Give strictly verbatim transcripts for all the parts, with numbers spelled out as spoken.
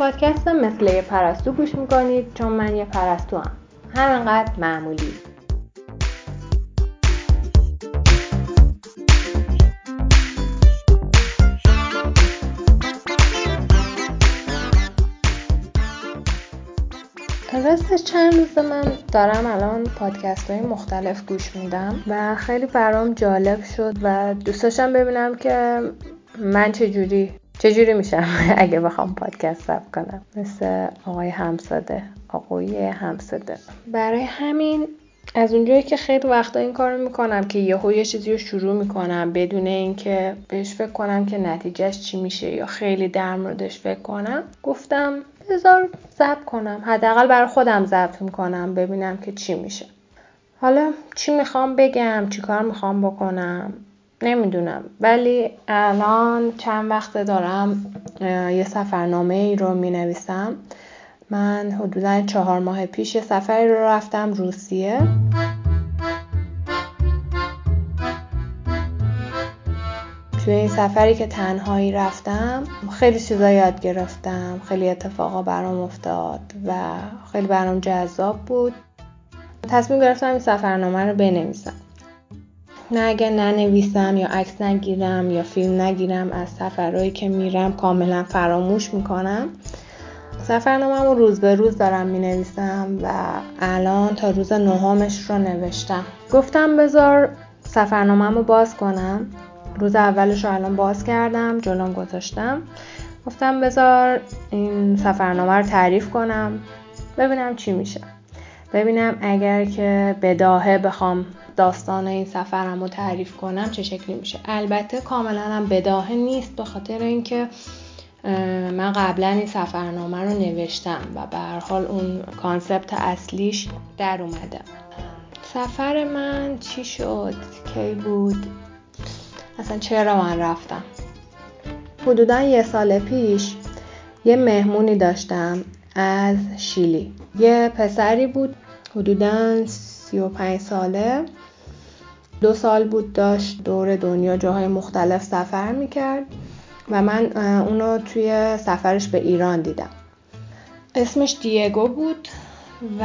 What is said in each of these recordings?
پادکست مثل یه پرستو گوش میکنید، چون من یه پرستو هم همینقدر معمولی. راستش چند روز من دارم الان پادکست های مختلف گوش میدم و خیلی برام جالب شد و دوست داشتم ببینم که من چجوری چجوری میشم اگه بخوام پادکست ضبط کنم مثل آقای همساده آقای همساده. برای همین از اونجایی که خیلی وقتا این کارو میکنم که یهو یه چیزی رو شروع میکنم بدون اینکه بهش فکر کنم که نتیجهش چی میشه یا خیلی در موردش فکر کنم، گفتم بذار ضبط کنم، حداقل برای خودم ضبط میکنم ببینم که چی میشه. حالا چی میخوام بگم، چی کار میخوام بکنم نمیدونم، ولی الان چند وقته دارم یه سفرنامه ای رو مینویسم. من حدوداً چهار ماه پیش یه سفری رو رفتم روسیه. توی این سفری که تنهایی رفتم خیلی چیزا یاد گرفتم، خیلی اتفاقا برام افتاد و خیلی برام جذاب بود. تصمیم گرفتم این سفرنامه رو بنویسم. نه اگه ننویسم یا عکس نگیرم یا فیلم نگیرم از سفرهایی که میرم کاملا فراموش میکنم. سفرنامه‌ام رو روز به روز دارم مینویسم و الان تا روز نهمش رو نوشتم. گفتم بذار سفرنامه‌ام رو باز کنم. روز اولش رو الان باز کردم، جلوم گذاشتم. گفتم بذار این سفرنامه رو تعریف کنم. ببینم چی میشه. ببینم اگر که بداهه بخوام داستان این سفرم رو تعریف کنم چه شکلی میشه. البته کاملا هم بداهه نیست به خاطر اینکه من قبلا این سفرنامه رو نوشتم و به هر حال اون کانسپت اصلیش در اومده. سفر من چی شد؟ کی بود؟ اصلا چرا من رفتم؟ حدودا یه سال پیش یه مهمونی داشتم از شیلی. یه پسری بود حدودا سی و پنج ساله. دو سال بود داشت دور دنیا جاهای مختلف سفر میکرد و من اونو توی سفرش به ایران دیدم. اسمش دیگو بود و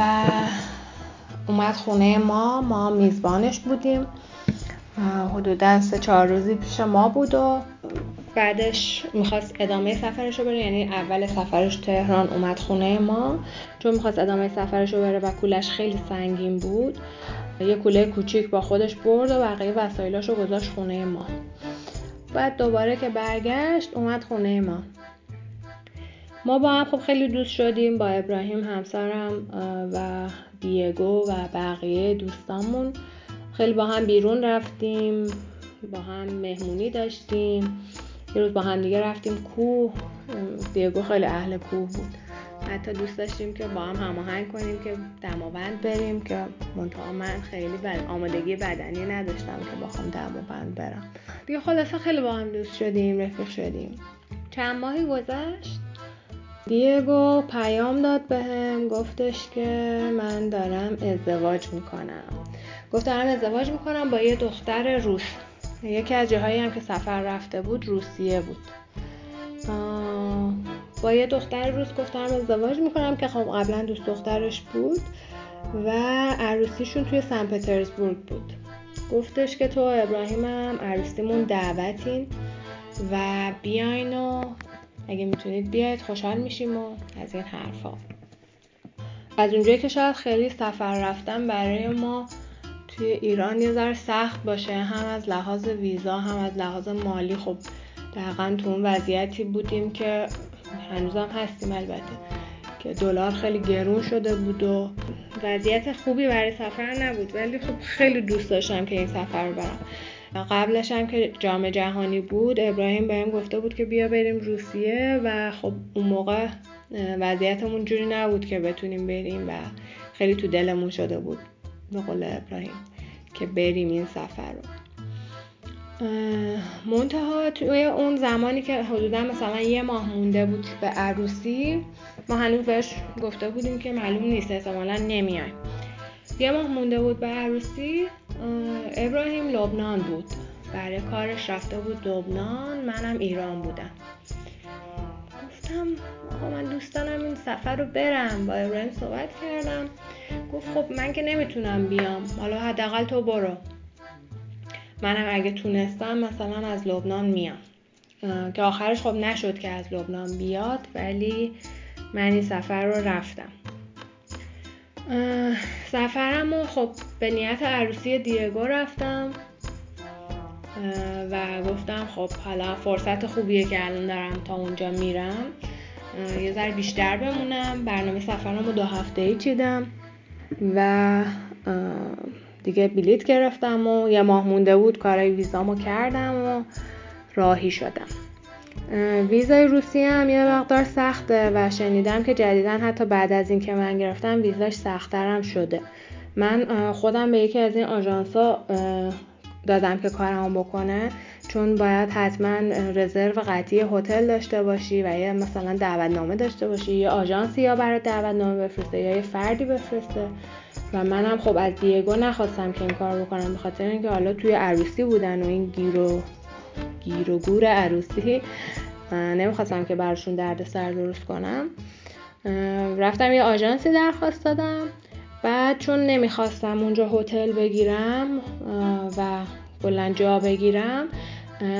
اومد خونه ما، ما میزبانش بودیم. حدوداً سه چهار روزی پیش ما بود و بعدش میخواست ادامه سفرش رو بره. یعنی اول سفرش تهران اومد خونه ما چون میخواست ادامه سفرش رو بره و کولش خیلی سنگین بود. یه کوله کوچیک با خودش برد و بقیه وسایلاش رو گذاشت خونه ما. بعد دوباره که برگشت اومد خونه ما. ما با هم خب خیلی دوست شدیم، با ابراهیم همسرم و دیگو و بقیه دوستامون خیلی با هم بیرون رفتیم، با هم مهمونی داشتیم. یه روز با هم دیگه رفتیم کوه. دیگو خیلی اهل کوه بود، حتی دوست داشتیم که با هم هماهنگ کنیم که دماوند بریم، که منتها من خیلی بد آمادگی بدنی نداشتم که بخوام دماوند برم. دیگه خلاصه خیلی با هم دوست شدیم، رفیق شدیم. چند ماهی گذشت، دیگو پیام داد بهم، گفتش که من دارم ازدواج میکنم. گفت دارم ازدواج میکنم با یه دختر روس. یکی از جاهایی هم که سفر رفته بود روسیه بود. با یه دختر روس گفتم ازدواج میکنم که خب قبلا دوست دخترش بود و عروسیشون توی سن پترزبورگ بود. گفتش که تو ابراهیمم عروسیمون دعوتین و بیاین و اگه میتونید بیاید خوشحال میشیم و از این حرفا. از اونجایی که شاید خیلی سفر رفتن برای ما توی ایران یه ذره سخت باشه، هم از لحاظ ویزا هم از لحاظ مالی، خب دقیقا تو اون وضعیتی بودیم که هنوزم هستیم البته، که دلار خیلی گرون شده بود و وضعیت خوبی برای سفر نبود. ولی خب خیلی دوست داشتم که این سفر رو برم. قبلش هم که جام جهانی بود ابراهیم بهم گفته بود که بیا بریم روسیه و خب اون موقع وضعیتمون جوری نبود که بتونیم بریم و خیلی تو دلمون شده بود به قول ابراهیم که بریم این سفر رو. منتها توی اون زمانی که حدودا مثلا یه ماه مونده بود به عروسی، ما هنوز بهش گفته بودیم که معلوم نیست احتمالا نمیایم. یه ماه مونده بود به عروسی، ابراهیم لبنان بود برای کارش، رفته بود لبنان، منم ایران بودم. گفتم گفتم آقا من دوست دارم این سفر رو برم. با ابراهیم صحبت کردم، گفت خب من که نمیتونم بیام، حالا حداقل تو برو، منم اگه تونستم مثلا از لبنان میام. که آخرش خب نشد که از لبنان بیاد، ولی من این سفر رو رفتم. سفرم رو خب به نیت عروسی دیگو رفتم و گفتم خب حالا فرصت خوبیه که الان دارم تا اونجا میرم، یه ذره بیشتر بمونم. برنامه سفرم رو دو هفته‌ای چیدم و دیگه بلیت گرفتم و یه ماه مونده بود کارای ویزامو کردم و راهی شدم. ویزای روسیه هم یه مقدار سخته و شنیدم که جدیدن حتی بعد از این که من گرفتم ویزاش سخت‌ترم شده. من خودم به یکی از این آژانس‌ها دادم که کارم بکنه، چون باید حتما رزرو قطعی هتل داشته باشی و یا مثلا دعوتنامه داشته باشی، یا آژانسی یا برای دعوتنامه بفرسته یا یه فردی بفرسته. و منم خب از دیگو نخواستم که این کار بکنم، به خاطر اینکه حالا توی عروسی بودن و این گیرو گیرو گور عروسی، نمیخواستم که براشون دردسر درست کنم. رفتم یه آژانسی درخواست دادم. بعد چون نمیخواستم اونجا هتل بگیرم و کلا جا بگیرم،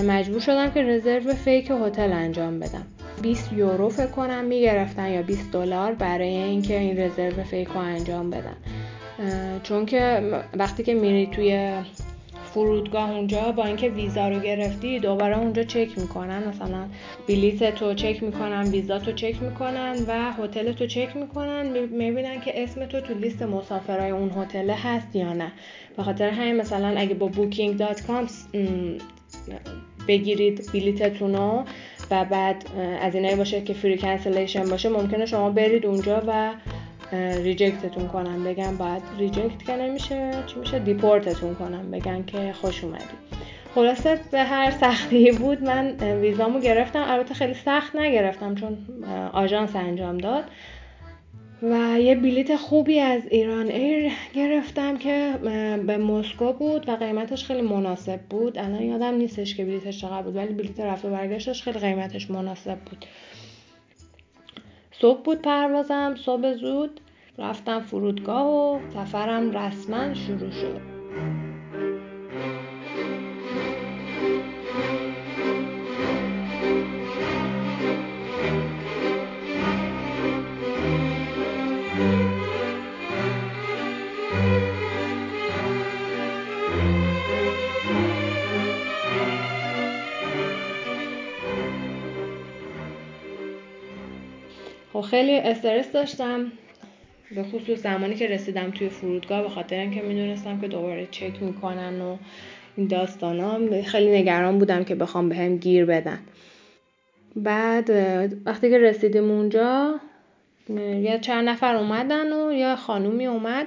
مجبور شدم که رزرو فیک هتل انجام بدم. بیست یورو فکر کنم میگرفتن یا بیست دلار برای اینکه این رزرو فیک رو انجام بدن، چون که وقتی که میری توی فرودگاه اونجا با اینکه ویزا رو گرفتی دوباره اونجا چک میکنن، مثلا بلیط تو چک میکنن، ویزا تو چک میکنن و هتل تو چک میکنن، میبینن که اسم تو تو لیست مسافرای اون هتل هست یا نه. به خاطر همین مثلا اگه با بوکینگ دات کام بگیرید بلیطتون رو و بعد از اینایی باشه که فری کنسلیشن باشه، ممکنه شما برید اونجا و ریجکتتون کنن، بگن باید ریجکت که نمیشه، چی میشه، دیپورتتون کنن، بگن که خوش اومدی. خلاصه به هر سختی بود من ویزامو گرفتم. البته خیلی سخت نگرفتم چون آژانس انجام داد و یه بلیت خوبی از ایران ایر گرفتم که به مسکو بود و قیمتش خیلی مناسب بود. الان یادم نیستش که بلیتش چقدر بود، ولی بلیت رفت و برگشتش خیلی قیمتش مناسب بود. صبح بود پروازم، صبح زود رفتم فرودگاه و سفرم رسما شروع شد. و خیلی استرس داشتم، به خصوص زمانی که رسیدم توی فرودگاه، به خاطر اینکه میدونستم که دوباره چک میکنن و این داستانا، خیلی نگران بودم که بخوام به هم گیر بدن. بعد وقتی که رسیدیم اونجا یا چند نفر اومدن و یا خانومی اومد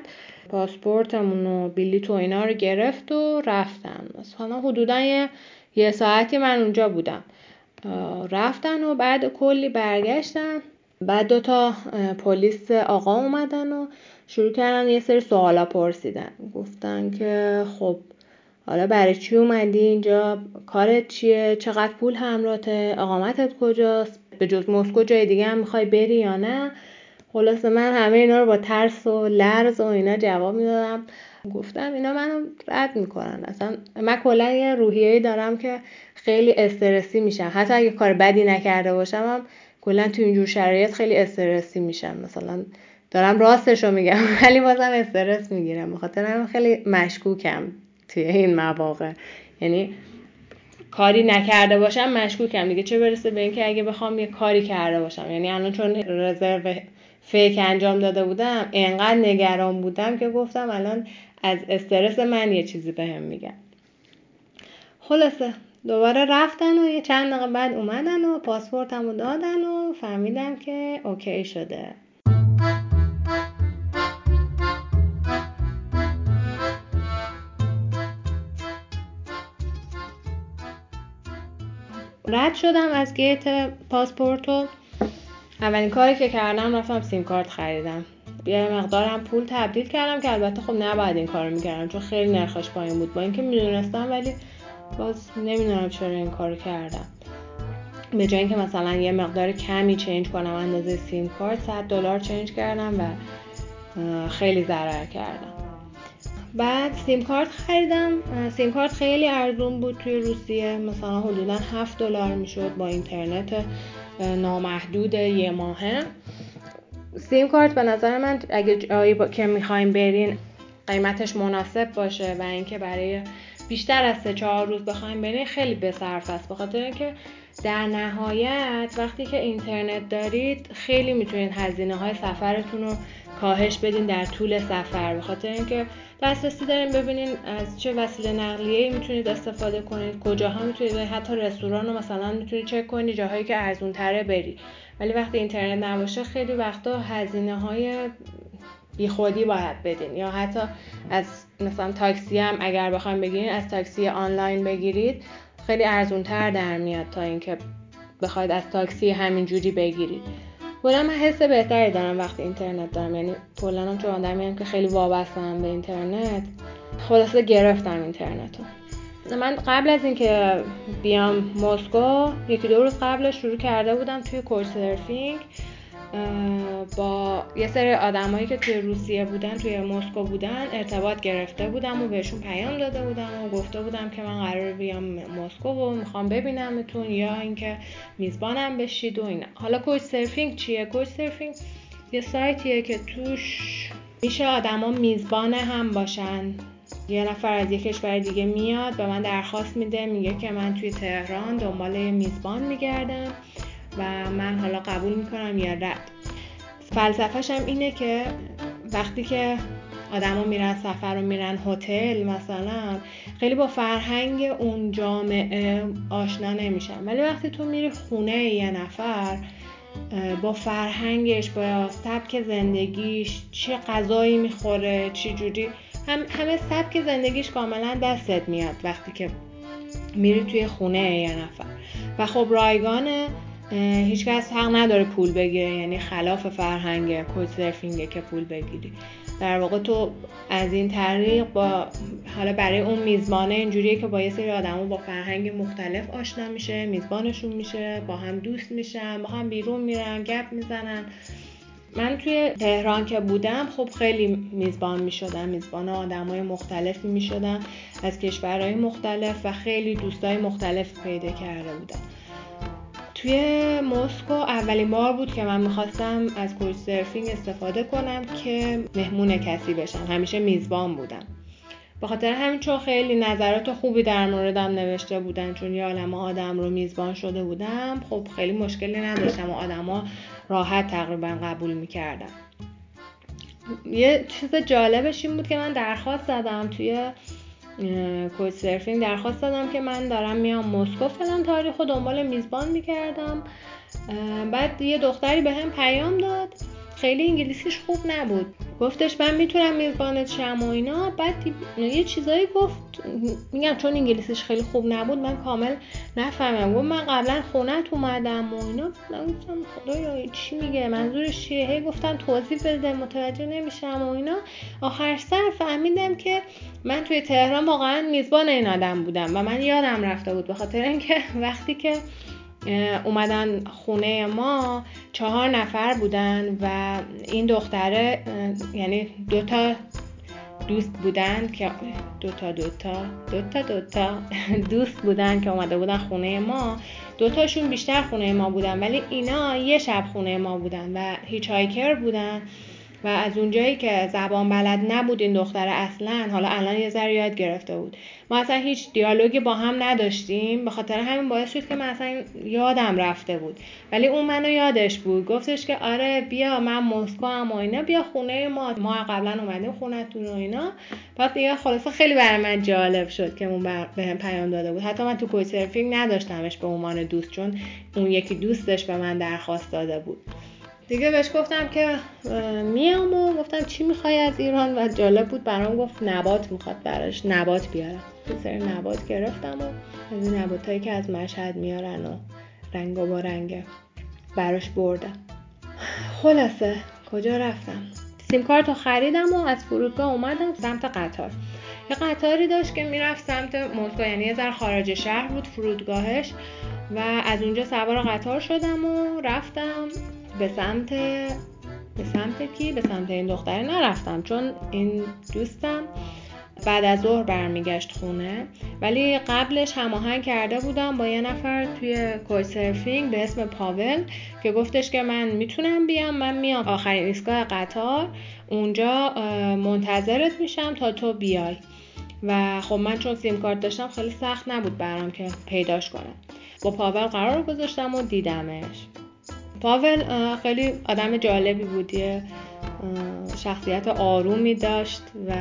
پاسپورتمون و بلیط و اینا رو گرفت و رفتن. مثلا حدودا یه, یه ساعتی من اونجا بودم. رفتن و بعد کلی برگشتن. بعد دو تا پلیس آقا اومدن و شروع کردن یه سری سوالا پرسیدن. گفتن که خب حالا برای چی اومدی اینجا، کارت چیه، چقدر پول همراهته، اقامتت کجاست، به جز مسکو جای دیگه هم میخوای بری یا نه. خلاصه من همه اینا رو با ترس و لرز و اینا جواب میدادم. گفتم اینا منو رد میکنن. اصلا من کلا یه روحیه‌ای دارم که خیلی استرسی میشم، حتی اگه کار بدی نکرده باشم هم کلا تو اینجور شرایط خیلی استرسی میشم. مثلا دارم راستشو میگم ولی بازم استرس میگیرم، بخاطر همین خیلی مشکوکم توی این مواقع. یعنی کاری نکرده باشم مشکوکم، دیگه چه برسه به اینکه اگه بخوام یه کاری کرده باشم. یعنی الان چون رزرو فیک انجام داده بودم انقدر نگران بودم که گفتم الان از استرس من یه چیزی بهم میگن. خلاصه دوباره رفتن و یه چند دقیقه بعد اومدن و پاسپورتمو دادن و فهمیدم که اوکی شده. رد شدم از گیت پاسپورت و اولین کاری که کردم رفتم سیم کارت خریدم. یه مقدارم پول تبدیل کردم که البته خب نباید این کارو میکردم چون خیلی نرخش پایین بود، با اینکه میدونستم، ولی باز نمیدونم چرا این کارو کردم. به جای اینکه مثلا یه مقدار کمی چنج کنم اندازه سیم کارت صد دلار چنج کردم و خیلی ضرر کردم. بعد سیم کارت خریدم، سیم کارت خیلی ارزون بود توی روسیه، مثلا حدودا هفت دلار میشد با اینترنت نامحدود یه ماهه. سیم کارت به نظر من اگه جایی با... که میخوایم برین قیمتش مناسب باشه و اینکه برای بیشتر از سه چهار روز بخوایم برین خیلی به صرف است، بخاطر اینکه در نهایت وقتی که اینترنت دارید خیلی میتونید هزینه های سفرتون رو کاهش بدین در طول سفر، بخاطر اینکه دسترسی دارین ببینین از چه وسیله نقلیه‌ای میتونید استفاده کنید، کجاها میتونید، حتی رستوران رو مثلا میتونید چک کنید، جاهایی که ارزون تره بری. ولی وقتی اینترنت نباشه خیلی وقتا هزینه های بیخودی باید بدین، یا حتی از مثلا تاکسی هم اگر بخواید بگیرید از تاکسی آنلاین بگیرید خیلی ارزونتر در میاد تا اینکه بخواید از تاکسی همینجوری بگیرید. کلا من حس بهتری دارم وقتی اینترنت دارم، یعنی کلا چون آدمیم که خیلی وابسته‌ام به اینترنت، خلاصه گرفتم اینترنتو. من قبل از اینکه بیام مسکو یکی دو روز قبلش شروع کرده بودم توی کوچسرفینگ با یه سری آدمایی که توی روسیه بودن، توی مسکو بودن ارتباط گرفته بودم و بهشون پیام داده بودم و گفته بودم که من قراره بیام مسکو و میخوام ببینمتون یا اینکه میزبانم بشید و اینا. حالا کوچسرفینگ چیه؟ کوچسرفینگ یه سایتیه که توش میشه آدما میزبان هم باشن. یه نفر از یه کشور دیگه میاد به من درخواست میده، میگه که من توی تهران دنبال یه میزبان میگردم و من حالا قبول میکنم یا رد. فلسفه‌ش هم اینه که وقتی که آدما میرن سفر و میرن هتل مثلا خیلی با فرهنگ اون جامعه آشنا نمیشن، ولی وقتی تو میری خونه یه نفر با فرهنگش، با سبک زندگیش، چه غذایی میخوره، چه جوری، هم همه سبک زندگیش کاملا دستت میاد وقتی که میری توی خونه یه نفر. و خب رایگانه، هیچ کس حق نداره پول بگیره، یعنی خلاف فرهنگ کوچسرفینگه که پول بگیری. در واقع تو از این طریق با حالا برای اون میزبانه اینجوریه که با یه سری آدمو با فرهنگ مختلف آشنا میشه، میزبانشون میشه، با هم دوست میشن، با هم بیرون میرن، گپ میزنن. من توی تهران که بودم خب خیلی میزبان میشدم، میزبان آدمای مختلفی میشدم از کشورهای مختلف و خیلی دوستای مختلف پیدا کرده بودم. توی مسکو اولین بار بود که من میخواستم از کوچسرفینگ استفاده کنم که مهمون کسی بشم، همیشه میزبان بودم. به خاطر همین چون خیلی نظرات خوبی در موردم نوشته بودن، چون یه عالمه آدم رو میزبان شده بودم، خب خیلی مشکلی نداشتم و آدما راحت تقریبا قبول میکردن. یه چیز جالبش این بود که من درخواست زدم توی کوچسرفینگ، درخواست دادم که من دارم میام مسکو فلان تاریخو دنبال میزبان میکردم. بعد یه دختری به هم پیام داد، خیلی انگلیسیش خوب نبود، گفتش من میتونم میزبانت شم و اینا. بعد یه چیزایی گفت، میگم چون انگلیسیش خیلی خوب نبود من کامل نفهمم، گفت من قبلا خونت اومدم و اینا. من گفتم خدایا چی میگه، منظورش چیه؟ هی گفتم توضیح بده، متوجه نمیشم و اینا. آخر سر فهمیدم که من توی تهران واقعا میزبان این آدم بودم و من یادم رفته بود، به خاطر اینکه وقتی که اومدن خونه ما چهار نفر بودن و این دختره، یعنی دوتا دوست بودن که دوتا دوتا دوتا دوتا دوست بودن که اومده بودن خونه ما، دوتاشون بیشتر خونه ما بودن ولی اینا یه شب خونه ما بودن و هیچ هایکر بودن و از اونجایی که زبان بلد نبود این دختره اصلا، حالا الان یه ذره یاد گرفته بود، ما اصلا هیچ دیالوگی با هم نداشتیم، به خاطر همین باعث شد که من اصلا یادم رفته بود ولی اون منو یادش بود. گفتش که آره بیا من مسکو ام و اینا، بیا خونه ما، ما قبلا اومدیم خونتون و اینا. بعد دیگه خلاصه خیلی برای من جالب شد که اون بر... بهم پیام داده بود. حتی من تو کوچسرفینگ نداشتمش به عنوان دوست، چون اون یکی دوستش به من درخواست داده بود. دیگه بهش گفتم که میام و گفتم چی میخوای از ایران و جالب بود برام، گفت نبات میخواد، براش نبات بیارم. یه سری نبات گرفتم و از این نباتایی که از مشهد میارن و رنگا با رنگه براش بردم. خلاصه کجا رفتم؟ سیم کارتو خریدم و از فرودگاه اومدم سمت قطار. یه قطاری داشت که میرفت سمت مسکو، یعنی یه ذره خارج شهر بود فرودگاهش و از اونجا سوار قطار شدم و رفتم به سمت به سمت کی؟ به سمت این دختره نرفتم، چون این دوستم بعد از ظهر برمیگشت خونه، ولی قبلش هماهنگ کرده بودم با یه نفر توی کوچ سرفینگ به اسم پاول که گفتش که من میتونم بیام، من میام آخرین ایستگاه قطار، اونجا منتظرت میشم تا تو بیای. و خب من چون سیم کارت داشتم خیلی سخت نبود برام که پیداش کنم. با پاول قرار گذاشتم و دیدمش. پاول خیلی آدم جالبی بود، یه شخصیت آرومی داشت و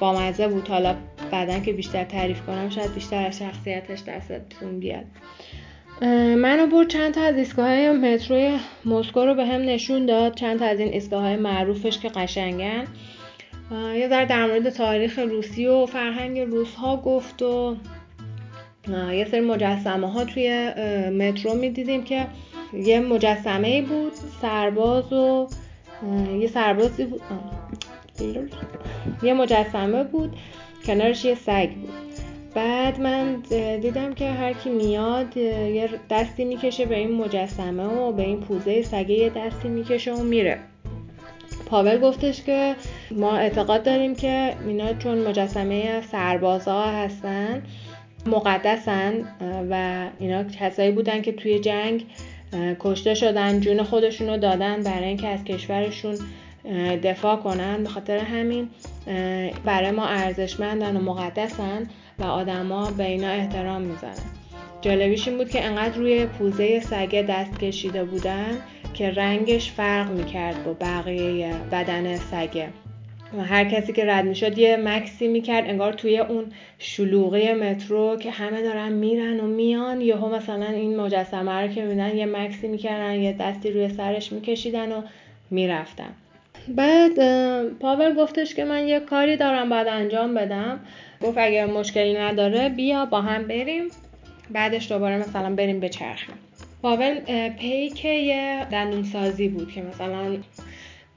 با مزه بود. حالا بعدن که بیشتر تعریف کنم شاید بیشتر از شخصیتش دستتون بیاد. منو برد چند تا از ایستگاه‌های متروی مسکو رو به هم نشون داد، چند تا از این ایستگاه‌های معروفش که قشنگن. یه ذره در مورد تاریخ روسیه و فرهنگ روس‌ها گفت و یه سری مجسمه‌ها توی مترو می‌دیدیم که یه مجسمه‌ای بود سرباز و یه سربازی بود، یه مجسمه بود کنارش یه سگ بود. بعد من دیدم که هر کی میاد یه دستی میکشه به این مجسمه و به این پوزه سگه یه دستی میکشه و میره. پاول گفتش که ما اعتقاد داریم که اینا چون مجسمه سربازا هستن مقدسن و اینا کسایی بودن که توی جنگ کشته شدن، جون خودشونو دادن برای اینکه از کشورشون دفاع کنن، به خاطر همین برای ما ارزشمندن و مقدسن و آدما به اینا احترام میذارن. جالبیش این بود که انقدر روی پوزه سگه دست کشیده بودن که رنگش فرق میکرد با بقیه بدن سگه و هر کسی که رد میشد یه مکسی میکرد انگار توی اون شلوغی مترو که همه دارن میرن و میان، یهو مثلا این مجسمه رو که میبینن یه مکسی میکردن، یه دستی روی سرش میکشیدن و میرفتن. بعد پاول گفتش که من یه کاری دارم باید انجام بدم، گفت اگر مشکلی نداره بیا با هم بریم، بعدش دوباره مثلا بریم به چرخیم. پاول پیک یه دندونسازی بود که مثلا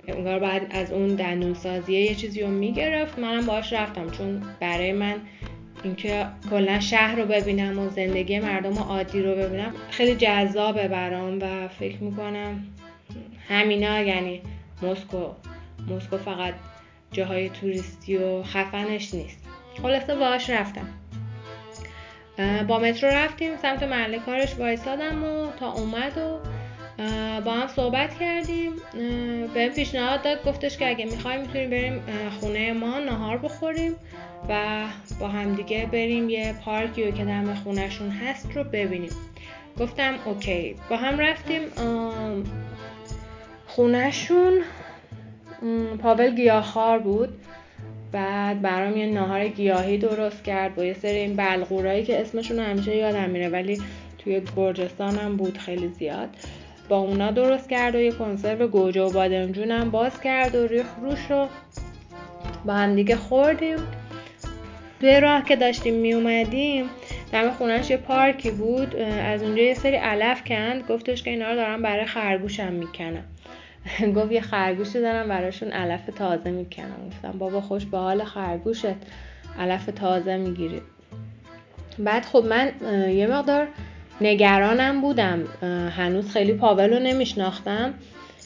انگار بعد از اون دندونسازیه یه چیزی رو میگرفت. منم باهاش رفتم، چون برای من اینکه کلا شهر رو ببینم و زندگی مردم و عادی رو ببینم خیلی جذابه برام و فکر میکنم همینا، یعنی مسکو مسکو فقط جاهای توریستی و خفنش نیست. خلاصه باهاش رفتم، با مترو رفتیم سمت محل کارش، وایسادم و تا اومد و با هم صحبت کردیم. بهم پیشنهاد داد، گفتش که اگه میخوای میتونیم بریم خونه ما نهار بخوریم و با همدیگه بریم یه پارکی که دم خونهشون هست رو ببینیم. گفتم اوکی. با هم رفتیم خونهشون. پاول گیاهخوار بود، بعد برام یه ناهار گیاهی درست کرد با یه سری این بلغورایی که اسمشون همیشه یادم میره ولی توی گرجستان هم بود خیلی زیاد، با اونا درست کرد و یه کنسرو گوجه و بادمجون هم باز کرد و ریخ روش رو با هم دیگه خوردیم. توی راه که داشتیم می اومدیم دم خونهش یه پارکی بود، از اونجا یه سری علف کند، گفتش که اینا رو دارم برای خرگوشم میکنم. گفت یه خرگوش دارم براشون علف تازه میکنم. گفتم بابا خوش به حال خرگوشت، علف تازه میگیری. بعد خب من یه مقدار نگرانم بودم، هنوز خیلی پاولو نمیشناختم،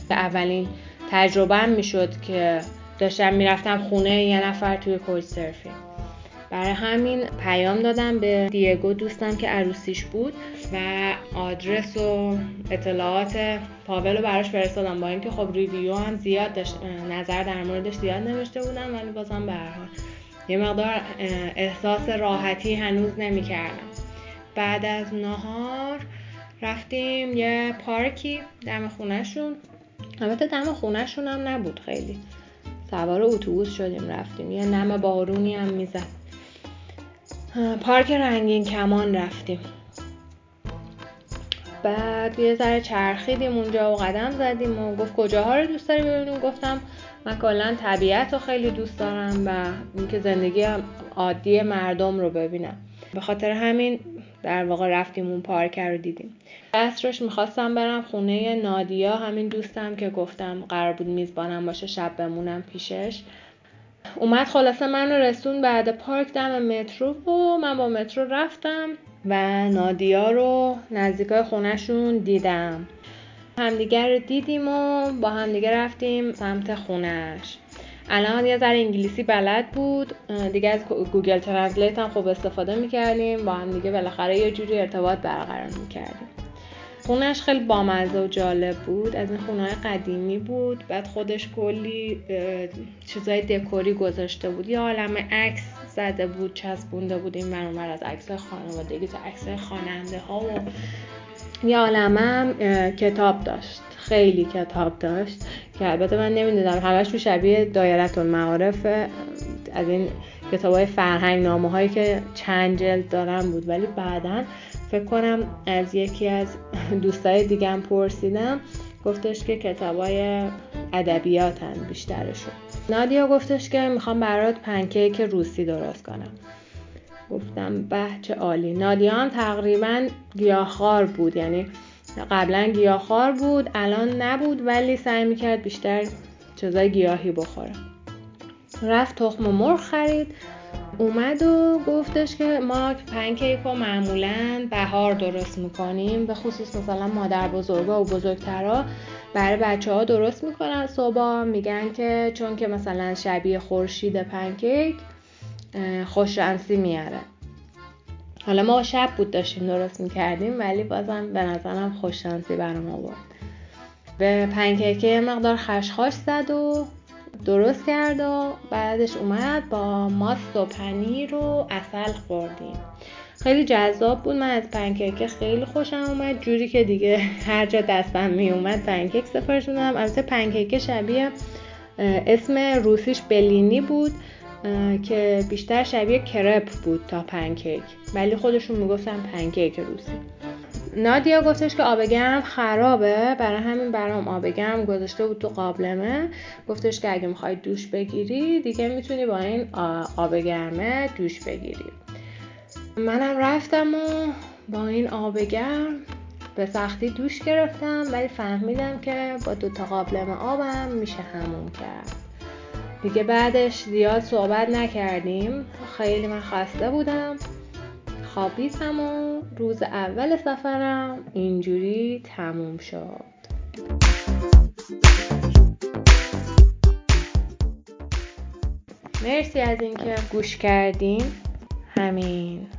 اولین تجربه‌ام میشد که داشتم میرفتم خونه یه نفر توی کوچ سرفینگ. برای همین پیام دادم به دیگو دوستم که عروسیش بود و آدرس و اطلاعات پاولو براش فرستادم، با اینکه خب ریویو هم زیاد داشت، نظر در موردش زیاد نوشته بودم ولی بازم به هر حال یه مقدار احساس راحتی هنوز نمی‌کردم. بعد از نهار رفتیم یه پارکی دم خونه‌شون، البته دم خونه‌شون هم نبود، خیلی سوار اتوبوس شدیم رفتیم، یه نم بارونی هم می‌زد. پارک رنگین کمان رفتیم، بعد یه ذره چرخیدیم اونجا و قدم زدیم و گفت کجاها رو دوست داری ببینیم؟ گفتم من کلا طبیعت رو خیلی دوست دارم و اینکه زندگی عادی مردم رو ببینم، به خاطر همین در واقع رفتیم اون پارک رو دیدیم. عصرش میخواستم برم خونه نادیا، همین دوستم که گفتم قرار بود میزبانم باشه شب بمونم پیشش، اومد خلاصه من رسون بعد پارک دم مترو و من با مترو رفتم و نادیا رو نزدیکای خونهشون دیدم. همدیگر رو دیدیم و با همدیگر رفتیم سمت خونهش. الان یه ذره انگلیسی بلد بود دیگه، از گوگل ترنسلیت هم خوب استفاده میکردیم، با هم دیگه بالاخره یه جوری ارتباط برقرار میکردیم. خونهش خیلی بامزه و جالب بود، از این خونه‌های قدیمی بود. بعد خودش کلی چیزای دکوری گذاشته بود، یه عالمه عکس زده بود، چسبونده بود این ور اون ور، از عکس‌های خانوادگی تا عکس‌های خواننده‌ها، و یه عالمه هم کتاب داشت، خیلی کتاب داشت که البته من نمیدونم همش شبیه دایره المعارف از این کتاب‌های فرهنگ نامه‌هایی که چند جلد دارن بود. ولی بعداً فکر کنم از یکی از دوستای دیگم پرسیدم، گفتش که کتاب‌های ادبیاتن بیشترشون. نادیا گفتش که میخوام برات پنکیک روسی درست کنم. گفتم به چه عالی. نادیا هم تقریبا گیاهخوار بود، یعنی قبلا گیاهخوار بود، الان نبود، ولی سعی میکرد بیشتر چیزای گیاهی بخوره. رفت تخم مرغ خرید، اومد و گفتش که ما پنکیک رو معمولاً بهار درست میکنیم، به خصوص مثلا مادر بزرگا و بزرگترها برای بچه ها درست میکنن صبح، میگن که چون که مثلا شبیه خورشید پنکیک خوش شانسی میاره. حالا ما شب بود داشتیم درست میکردیم، ولی بازم به نظرم خوش شانسی برام آورد. به پنکیک مقدار خشخاش زد و درست کرد و بعدش اومد با ماست و پنیر و عسل خوردیم. خیلی جذاب بود، من از پنکیک خیلی خوشم اومد، جوری که دیگه هر جا دستم می اومد پنکیک سفارش دادم. البته پنکیک شبیه، اسم روسیش بلینی بود که بیشتر شبیه کرپ بود تا پنکیک، ولی خودشون میگفتن پنکیک روسی. نادیا گفتش که آب گرم خرابه، برای همین برام آب گرم گذاشته بود تو قابلمه. گفتش که اگه میخوای دوش بگیری دیگه میتونی با این آب گرمه دوش بگیری. منم رفتم و با این آب گرم به سختی دوش گرفتم، ولی فهمیدم که با دو تا قابلمه آبم میشه حموم کرد. دیگه بعدش زیاد صحبت نکردیم، خیلی من خسته بودم، خوابیدم و روز اول سفرم اینجوری تموم شد. مرسی از اینکه گوش کردین. همین.